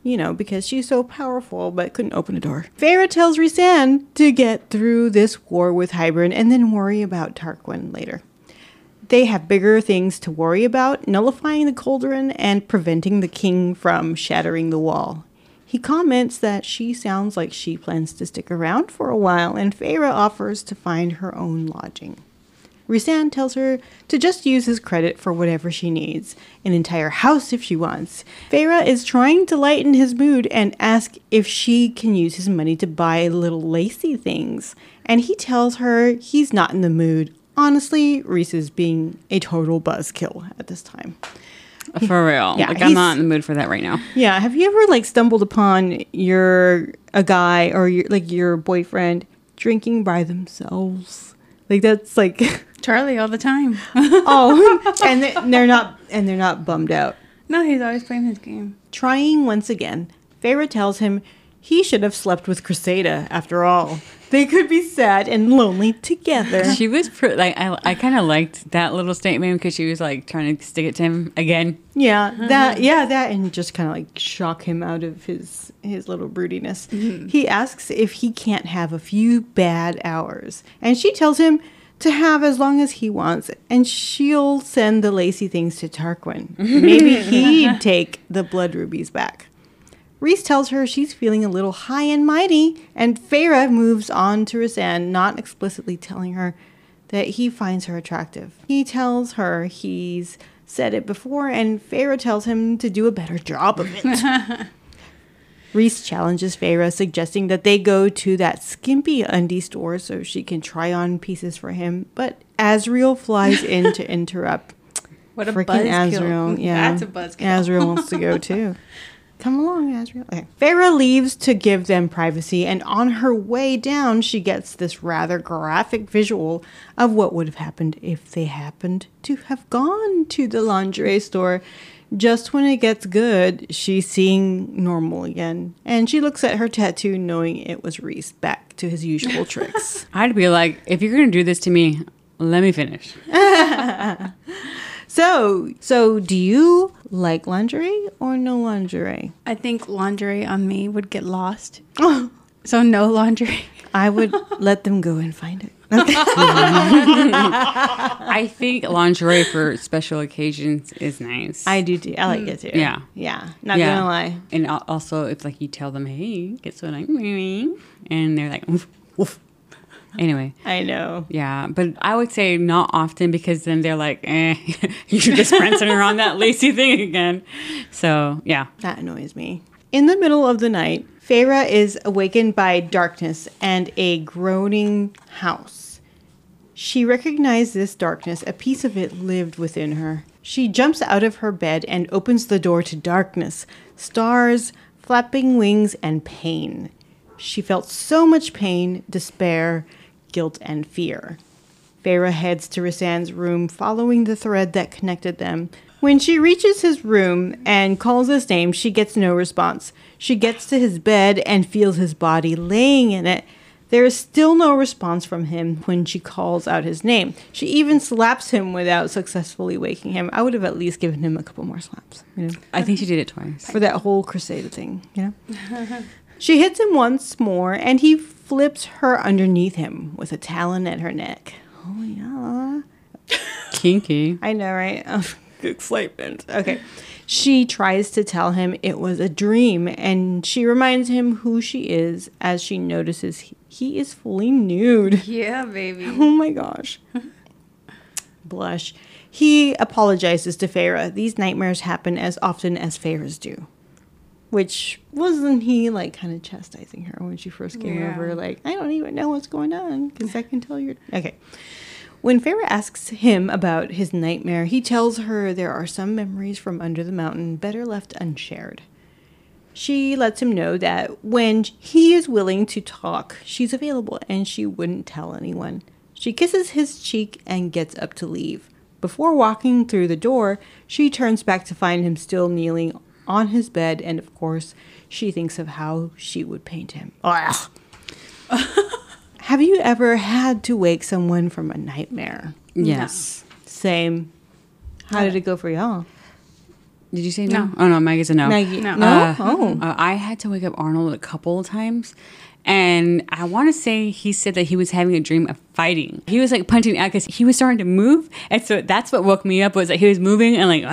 You know, because she's so powerful, but couldn't open a door. Feyre tells Rhysand to get through this war with Hybern and then worry about Tarquin later. They have bigger things to worry about, nullifying the cauldron and preventing the king from shattering the wall. He comments that she sounds like she plans to stick around for a while, and Feyre offers to find her own lodging. Rhysand tells her to just use his credit for whatever she needs, an entire house if she wants. Feyre is trying to lighten his mood and ask if she can use his money to buy little lacy things. And he tells her he's not in the mood. Honestly, Rhys is being a total buzzkill at this time. For real. Yeah, like, I'm not in the mood for that right now. Yeah. Have you ever, like, stumbled upon a guy or, your boyfriend drinking by themselves? Like, that's, like... Charlie all the time. Oh, and they're not bummed out. No, he's always playing his game. Trying once again, Feyre tells him he should have slept with Cresseida. After all, they could be sad and lonely together. She was I kind of liked that little statement because she was like trying to stick it to him again. Yeah, that, and just kind of like shock him out of his little broodiness. Mm-hmm. He asks if he can't have a few bad hours, and she tells him to have as long as he wants, and she'll send the lacy things to Tarquin. Maybe he'd take the blood rubies back. Rhys tells her she's feeling a little high and mighty, and Feyre moves on to Rhysand, not explicitly telling her that he finds her attractive. He tells her he's said it before, and Feyre tells him to do a better job of it. Rhys challenges Feyre, suggesting that they go to that skimpy undie store so she can try on pieces for him. But Azriel flies in to interrupt. What a freaking buzzkill. Yeah. That's a buzzkill. Azriel wants to go too. Come along, Azriel. Okay. Feyre leaves to give them privacy, and on her way down, she gets this rather graphic visual of what would have happened if they happened to have gone to the lingerie store. Just when it gets good, she's seeing normal again. And she looks at her tattoo knowing it was Rhys, back to his usual tricks. I'd be like, if you're going to do this to me, Let me finish. So do you like lingerie or no lingerie? I think lingerie on me would get lost. So no lingerie. I would let them go and find it. I think lingerie for special occasions is nice. I do too. I like it too. Yeah. Yeah. Not gonna lie. And also, it's like you tell them, hey, get so like, and they're like, oof, oof. Anyway. I know. Yeah. But I would say not often, because then they're like, you're just prancing around that lacy thing again. So, yeah. That annoys me. In the middle of the night, Feyre is awakened by darkness and a groaning house. She recognized this darkness. A piece of it lived within her. She jumps out of her bed and opens the door to darkness, stars, flapping wings, and pain. She felt so much pain, despair, guilt, and fear. Feyre heads to Rhysand's room, following the thread that connected them. When she reaches his room and calls his name, she gets no response. She gets to his bed and feels his body laying in it. There is still no response from him when she calls out his name. She even slaps him without successfully waking him. I would have at least given him a couple more slaps. You know? I think she did it twice. For that whole Cresseida thing, you know? She hits him once more, and he flips her underneath him with a talon at her neck. Oh, yeah. Kinky. I know, right? Excitement. Okay. She tries to tell him it was a dream, and she reminds him who she is as she notices he is fully nude. Yeah, baby. Oh my gosh. Blush. He apologizes to Feyre. These nightmares happen as often as Feyre's do. Which, wasn't he like kind of chastising her when she first came over? Like, I don't even know what's going on because I can tell you're... Okay. When Feyre asks him about his nightmare, he tells her there are some memories from under the mountain better left unshared. She lets him know that when he is willing to talk, she's available and she wouldn't tell anyone. She kisses his cheek and gets up to leave. Before walking through the door, she turns back to find him still kneeling on his bed, and of course, she thinks of how she would paint him. Ugh. Have you ever had to wake someone from a nightmare? Yes. No. Same. How did it go for y'all? Did you say no? Oh, no. Maggie's a no. Maggie. No. I had to wake up Arnold a couple of times. And I want to say he said that he was having a dream of fighting. He was like punching out because he was starting to move. And so that's what woke me up was that he was moving and like.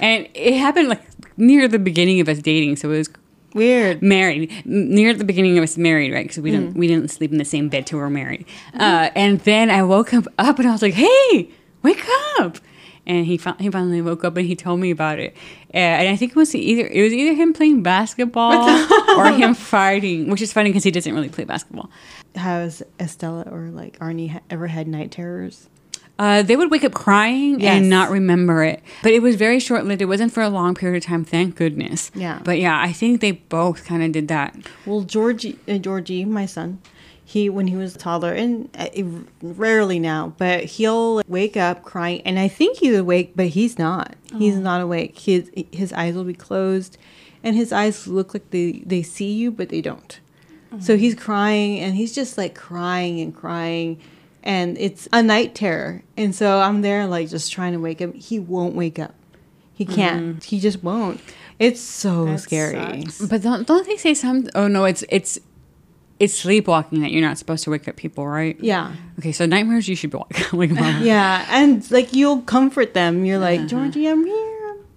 And it happened like near the beginning of us dating. So it was weird. Married. Near the beginning of us married, right? Because we didn't sleep in the same bed till we were married. And then I woke him up and I was like, hey, wake up. And he finally woke up and he told me about it. And I think it was either him playing basketball or him fighting, which is funny because he doesn't really play basketball. Has Estella or like Arnie ever had night terrors? They would wake up crying and not remember it. But it was very short-lived. It wasn't for a long period of time, thank goodness. Yeah. But yeah, I think they both kind of did that. Well, Georgie, my son, when he was toddler, and rarely now, but he'll wake up crying. And I think he's awake, but he's not. Oh. He's not awake. His eyes will be closed. And his eyes look like they see you, but they don't. Oh. So he's crying, and he's just like crying and crying. And it's a night terror. And so I'm there like just trying to wake him. He won't wake up. He can't. He just won't. It's so scary. Sucks. But don't they say something? Oh, no, it's sleepwalking that you're not supposed to wake up people, right? Yeah. Okay, so nightmares, you should be wake them up. Yeah, and like you'll comfort them. You're like, Georgie, I'm here.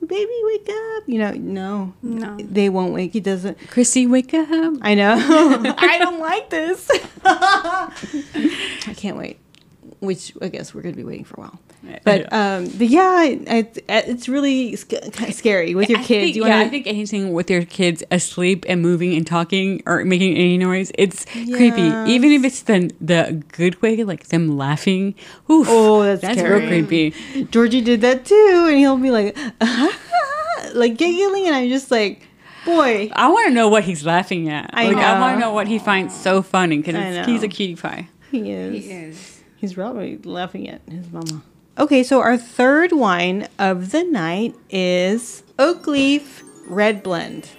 Baby, wake up. You know, no. They won't wake. He doesn't. Chrissy, wake up. I know. I don't like this. I can't wait, which I guess we're going to be waiting for a while. But yeah, it's really scary with your kids. I think anything with your kids asleep and moving and talking or making any noise, it's creepy. Even if it's the good way, like them laughing. Oof, oh, that's scary. Real creepy. Georgie did that too, and he'll be like, like giggling, and I'm just like, boy, I want to know what he's laughing at. I want to know what he finds so funny because he's a cutie pie. He is. He's probably laughing at his mama. Okay, so our third wine of the night is Oak Leaf Red Blend.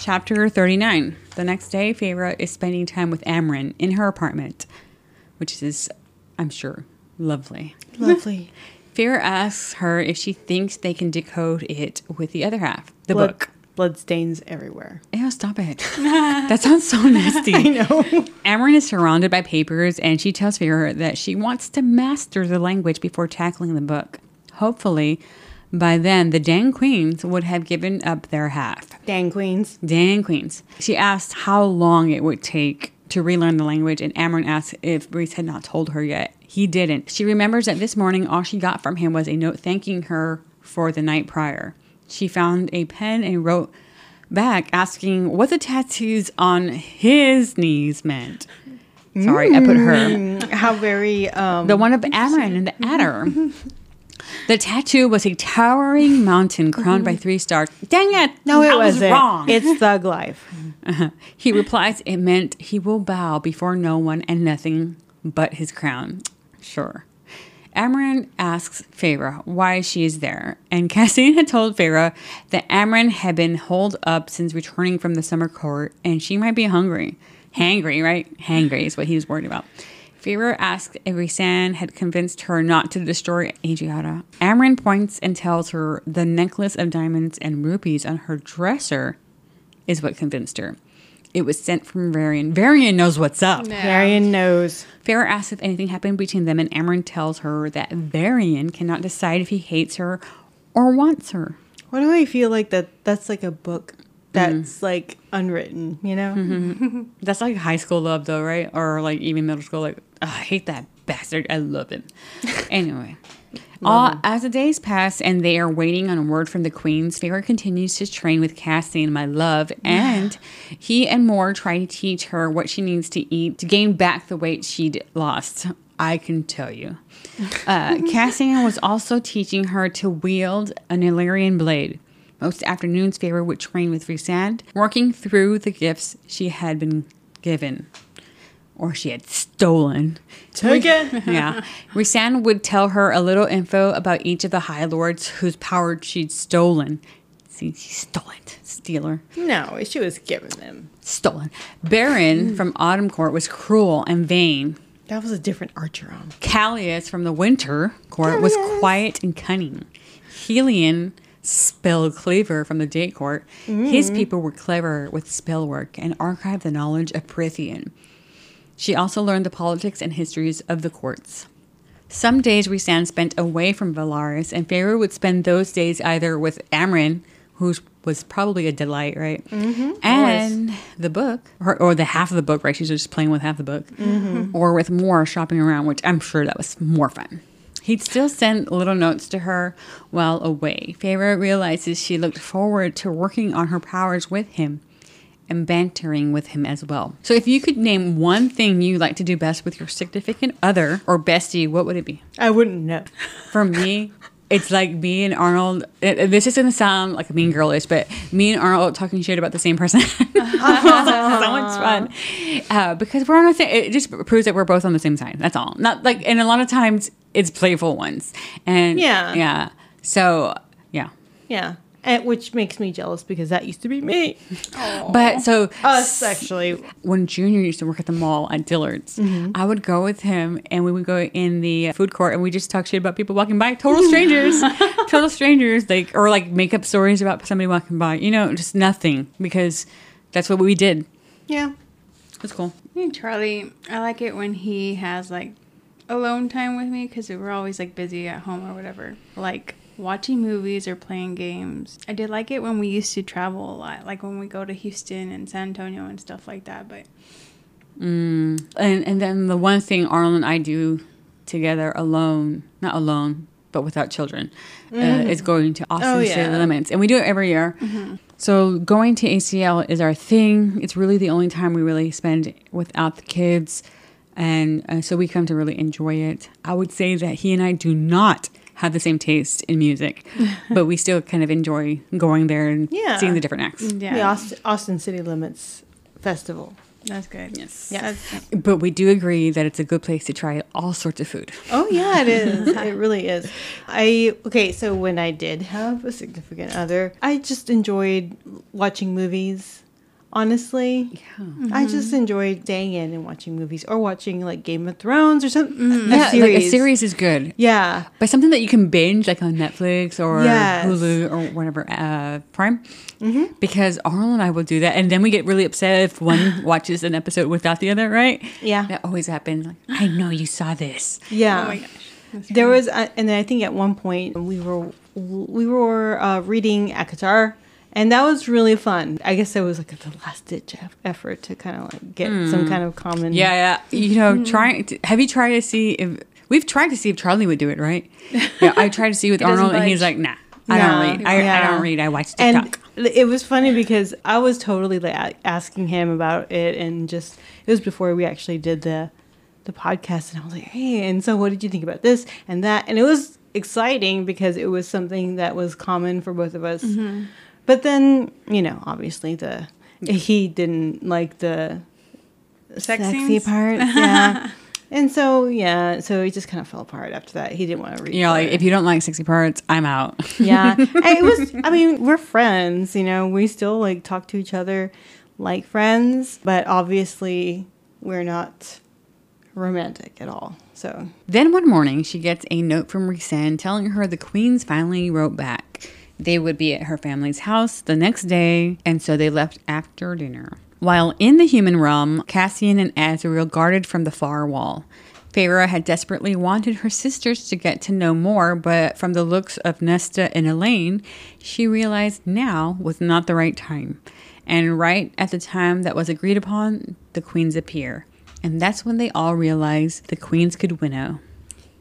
Chapter 39. The next day, Feyre is spending time with Amren in her apartment, which is I'm sure. Lovely. Lovely. Feyre asks her if she thinks they can decode it with the other half, the book. Blood stains everywhere. Ew, stop it. That sounds so nasty. I know. Amren is surrounded by papers, and she tells Feyre that she wants to master the language before tackling the book. Hopefully, by then, the dang queens would have given up their half. Dang queens. Dang queens. She asks how long it would take to relearn the language, and Amren asks if Rhys had not told her yet. He didn't. She remembers that this morning, all she got from him was a note thanking her for the night prior. She found a pen and wrote back asking what the tattoos on his knees meant. Sorry, I put her. How very... the one of Amren and the adder. The tattoo was a towering mountain crowned by 3 stars. Dang it! No, it wasn't. Wrong. It's thug life. He replies it meant he will bow before no one and nothing but his crown. Sure. Amren asks Feyre why she is there, and Cassian had told Feyre that Amren had been holed up since returning from the summer court, and she might be hungry. Hangry, right? Hangry is what he was worried about. Feyre asks if Rhysand had convinced her not to destroy Adriata. Amren points and tells her the necklace of diamonds and rubies on her dresser is what convinced her. It was sent from Varian. Varian knows what's up. No. Varian knows. Feyre asks if anything happened between them, and Amren tells her that Varian cannot decide if he hates her or wants her. Why do I feel like that's like a book that's like unwritten, you know? Mm-hmm. That's like high school love though, right? Or like even middle school, like, oh, I hate that bastard. I love him. Anyway. As the days pass and they are waiting on a word from the queens, Feyre continues to train with Cassian, my love, and he and Mor try to teach her what she needs to eat to gain back the weight she'd lost. I can tell you. Cassian was also teaching her to wield an Illyrian blade. Most afternoons, Feyre would train with Rhysand, working through the gifts she had been given. Or she had stolen. Taken. Yeah. Rhysand would tell her a little info about each of the High Lords whose power she'd stolen. See, she stole it. Stealer. No, she was giving them. Stolen. Baron from Autumn Court was cruel and vain. That was a different Archeron. Callias from the Winter Court was quiet and cunning. Helion... Spell Cleaver from the Day Court. His people were clever with spell work and archived the knowledge of Prythian. She also learned the politics and histories of the courts. Some days Rhysand spent away from Velaris, and Feyre would spend those days either with Amren, who was probably a delight, right? And the book, or the half of the book, right? She's just playing with half the book. Or with Mor shopping around, which I'm sure that was more fun. He'd still send little notes to her while away. Feyre realizes she looked forward to working on her powers with him and bantering with him as well. So if you could name one thing you like to do best with your significant other or bestie, what would it be? I wouldn't know. For me, it's like me and Arnold. This is going to sound like a mean girlish, but me and Arnold talking shit about the same person. So much fun. Because we're on the same, it just proves that we're both on the same side. That's all. Not like, and a lot of times, it's playful ones. And yeah. So, yeah. And which makes me jealous because that used to be me. Aww. But so... us, actually. When Junior used to work at the mall at Dillard's, I would go with him and we would go in the food court and we just talk shit about people walking by. Total strangers. Total strangers. Like, or like make up stories about somebody walking by. You know, just nothing. Because that's what we did. Yeah. That's cool. And Charlie, I like it when he has like... alone time with me because we were always like busy at home or whatever, like watching movies or playing games. I did like it when we used to travel a lot, like when we go to Houston and San Antonio and stuff like that. But and then the one thing Arnold and I do together alone, not alone but without children, is going to Austin City Limits, and we do it every year. So going to ACL is our thing. It's really the only time we really spend without the kids. And so we come to really enjoy it. I would say that he and I do not have the same taste in music, but we still kind of enjoy going there and seeing the different acts. Yeah. The Austin City Limits Festival. That's good. Yes. That's good. But we do agree that it's a good place to try all sorts of food. Oh, yeah, it is. It really is. So when I did have a significant other, I just enjoyed watching movies honestly. Yeah. Mm-hmm. I just enjoy staying in and watching movies or watching like Game of Thrones or something. Mm-hmm. Yeah, series. Like a series is good. Yeah. But something that you can binge like on Netflix or Hulu or whatever, Prime. Mm-hmm. Because Arl and I will do that. And then we get really upset if one watches an episode without the other, right? Yeah. That always happens. Like, I know you saw this. Yeah. Oh my gosh. There was, and then I think at one point we were reading ACOTAR, and that was really fun. I guess it was like the last ditch effort to kind of like get some kind of common. Yeah, yeah. You know, we've tried to see if Charlie would do it, right? Yeah, I tried to see with Arnold, and he's like, nah. I don't read. I watch TikTok. And it was funny because I was totally like asking him about it, and just it was before we actually did the podcast, and I was like, hey, and so what did you think about this and that? And it was exciting because it was something that was common for both of us. Mm-hmm. But then, you know, obviously he didn't like the sexy part. Yeah. And so, yeah, so it just kind of fell apart after that. He didn't want to read. You know, like, if you don't like sexy parts, I'm out. Yeah. We're friends, you know, we still like talk to each other like friends, but obviously we're not romantic at all. So then one morning she gets a note from Rhysand telling her the queens finally wrote back. They would be at her family's house the next day, and so they left after dinner. While in the human realm, Cassian and Azriel guarded from the far wall. Feyre had desperately wanted her sisters to get to know more, but from the looks of Nesta and Elaine, she realized now was not the right time. And right at the time that was agreed upon, the queens appear. And that's when they all realized the queens could winnow.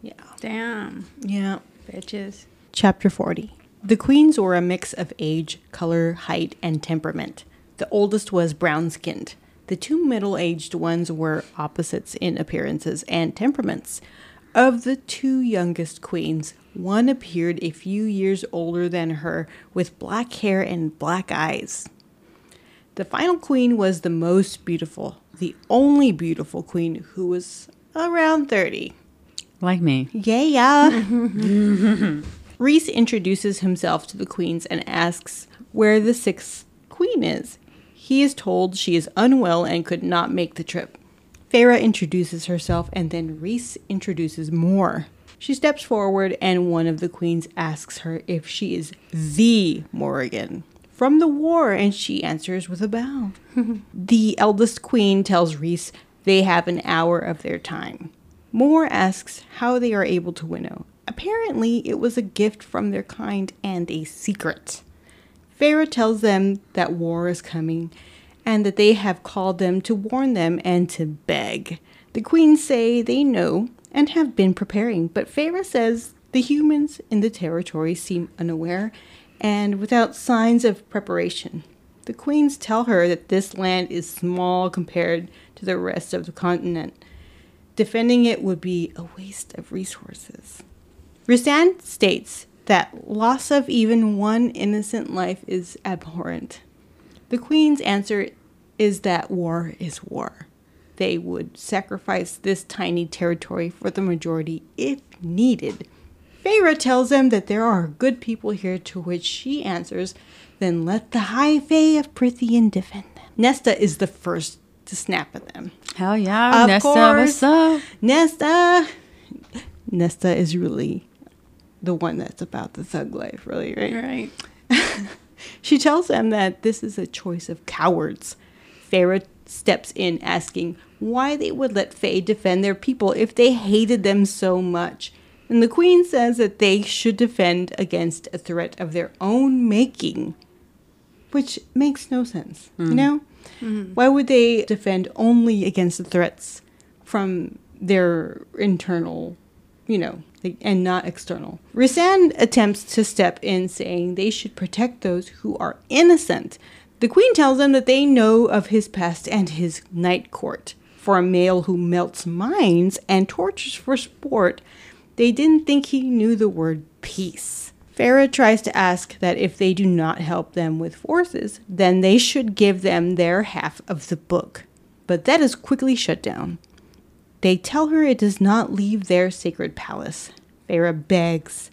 Yeah. Damn. Yeah. Bitches. Chapter 40. The queens were a mix of age, color, height, and temperament. The oldest was brown-skinned. The two middle-aged ones were opposites in appearances and temperaments. Of the two youngest queens, one appeared a few years older than her, with black hair and black eyes. The final queen was the most beautiful. The only beautiful queen who was around 30. Like me. Yeah. Rhys introduces himself to the queens and asks where the sixth queen is. He is told she is unwell and could not make the trip. Feyre introduces herself, and then Rhys introduces more. She steps forward, and one of the queens asks her if she is the Morrigan from the war, and she answers with a bow. The eldest queen tells Rhys they have an hour of their time. Moore asks how they are able to winnow. Apparently, it was a gift from their kind and a secret. Feyre tells them that war is coming and that they have called them to warn them and to beg. The queens say they know and have been preparing, but Feyre says the humans in the territory seem unaware and without signs of preparation. The queens tell her that this land is small compared to the rest of the continent. Defending it would be a waste of resources. Rhysand states that loss of even one innocent life is abhorrent. The queen's answer is that war is war. They would sacrifice this tiny territory for the majority if needed. Feyre tells them that there are good people here, to which she answers, then let the high Fae of Prythian defend them. Nesta is the first to snap at them. Hell yeah, of Nesta, course, what's up? Nesta is really the one that's about the thug life, really, right? Right. She tells them that this is a choice of cowards. Feyre steps in, asking why they would let Fae defend their people if they hated them so much. And the queen says that they should defend against a threat of their own making, which makes no sense, you know? Mm-hmm. Why would they defend only against the threats from their internal, you know, and not external? Rhysand attempts to step in, saying they should protect those who are innocent. The queen tells them that they know of his past and his night court. For a male who melts minds and tortures for sport, they didn't think he knew the word peace. Feyre tries to ask that if they do not help them with forces, then they should give them their half of the book. But that is quickly shut down. They tell her it does not leave their sacred palace. Feyre begs.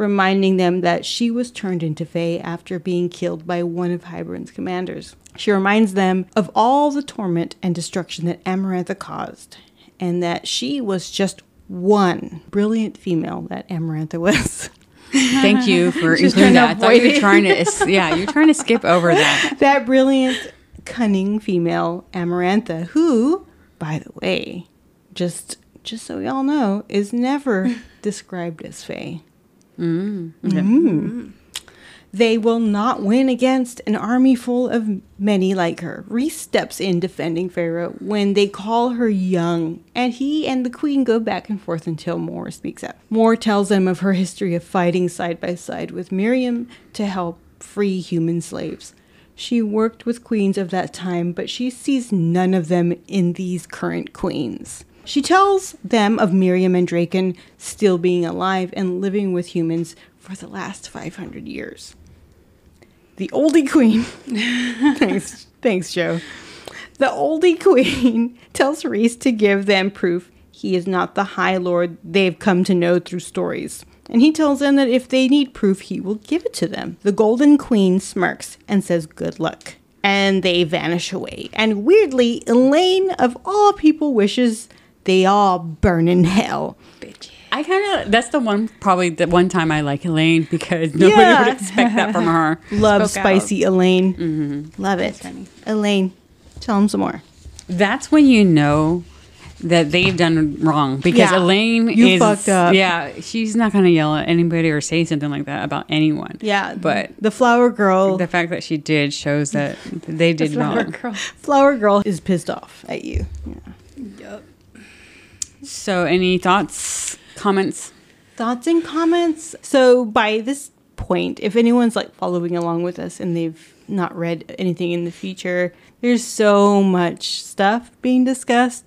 reminding them that she was turned into Fae after being killed by one of Hybern's commanders. She reminds them of all the torment and destruction that Amarantha caused, and that she was just one brilliant female that Amarantha was. Thank you for including that. I thought you were trying to, yeah, you're trying to skip over that. That brilliant, cunning female Amarantha, who, by the way, just so we all know, is never described as Fae. Mm. Mm. Mm. They will not win against an army full of many like her. Rhys steps in defending Feyre when they call her young, and he and the queen go back and forth until Mor speaks up. Mor tells them of her history of fighting side by side with Miriam to help free human slaves. She worked with queens of that time, but she sees none of them in these current queens. She tells them of Miriam and Draken still being alive and living with humans for the last 500 years. The oldie queen, thanks, Joe. The oldie queen tells Rhys to give them proof he is not the High Lord they've come to know through stories. And he tells them that if they need proof, he will give it to them. The Golden Queen smirks and says, good luck. And they vanish away. And weirdly, Elaine, of all people, wishes they all burn in hell. Bitches. I kind of, that's the one, probably the one time I like Elaine, because nobody would expect that from her. Love Spoke spicy out. Elaine. Mm-hmm. Love it. Elaine, tell them some more. That's when you know that they've done wrong, because Elaine you is fucked up. Yeah, she's not going to yell at anybody or say something like that about anyone. Yeah, but the flower girl, the fact that she did shows that they did wrong. Flower girl is pissed off at you. Yeah. Yep. So, any thoughts? Comments? Thoughts and comments. So by this point, if anyone's like following along with us and they've not read anything in the future, there's so much stuff being discussed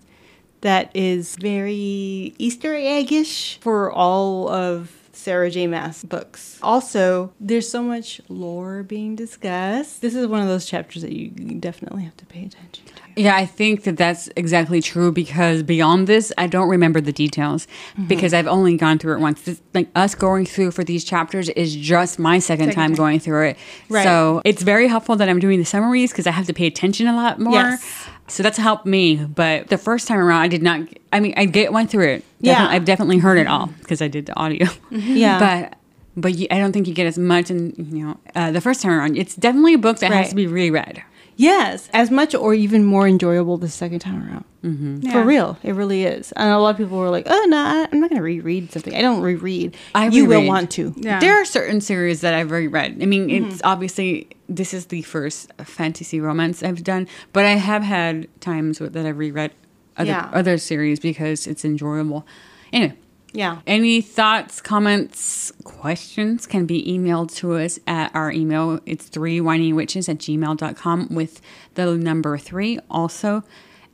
that is very Easter egg-ish for all of Sarah J. Maas books. Also, there's so much lore being discussed. This is one of those chapters that you definitely have to pay attention to. Yeah, I think that that's exactly true, because beyond this, I don't remember the details because I've only gone through it once. This, like, us going through for these chapters is just my second time going through it. Right. So it's very helpful that I'm doing the summaries because I have to pay attention a lot more. Yes. So that's helped me. But the first time around, I did not. I mean, I went through it. Yeah. I've definitely heard it all because I did the audio. Yeah. But I don't think you get as much. And, you know, the first time around, it's definitely a book that has to be reread. Yes, as much or even more enjoyable the second time around. Mm-hmm. Yeah. For real, it really is. And a lot of people were like, oh, no, I'm not going to reread something. I don't reread. You will want to. Yeah. There are certain series that I've reread. I mean, it's obviously, this is the first fantasy romance I've done, but I have had times that I've reread other series because it's enjoyable. Anyway. Yeah. Any thoughts, comments, questions can be emailed to us at our email. It's 3wineywitches@gmail.com with the number 3. Also,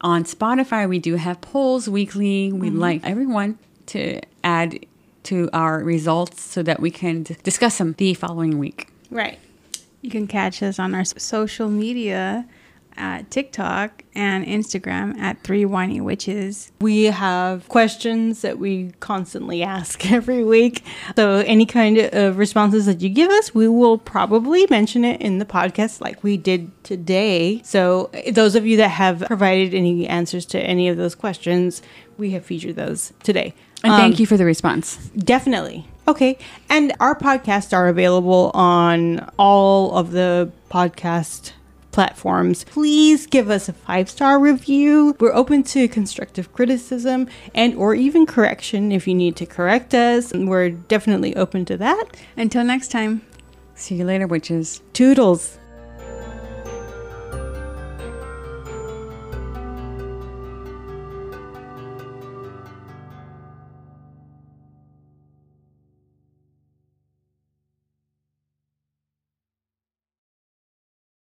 on Spotify, we do have polls weekly. We'd like everyone to add to our results so that we can discuss them the following week. Right. You can catch us on our social media at TikTok and Instagram at 3WineyWitches. We have questions that we constantly ask every week. So any kind of responses that you give us, we will probably mention it in the podcast like we did today. So those of you that have provided any answers to any of those questions, we have featured those today. And thank you for the response. Definitely. Okay. And our podcasts are available on all of the podcast platforms. Please give us a 5-star review. We're open to constructive criticism and or even correction if you need to correct us. We're definitely open to that. Until next time. See you later, witches. Toodles.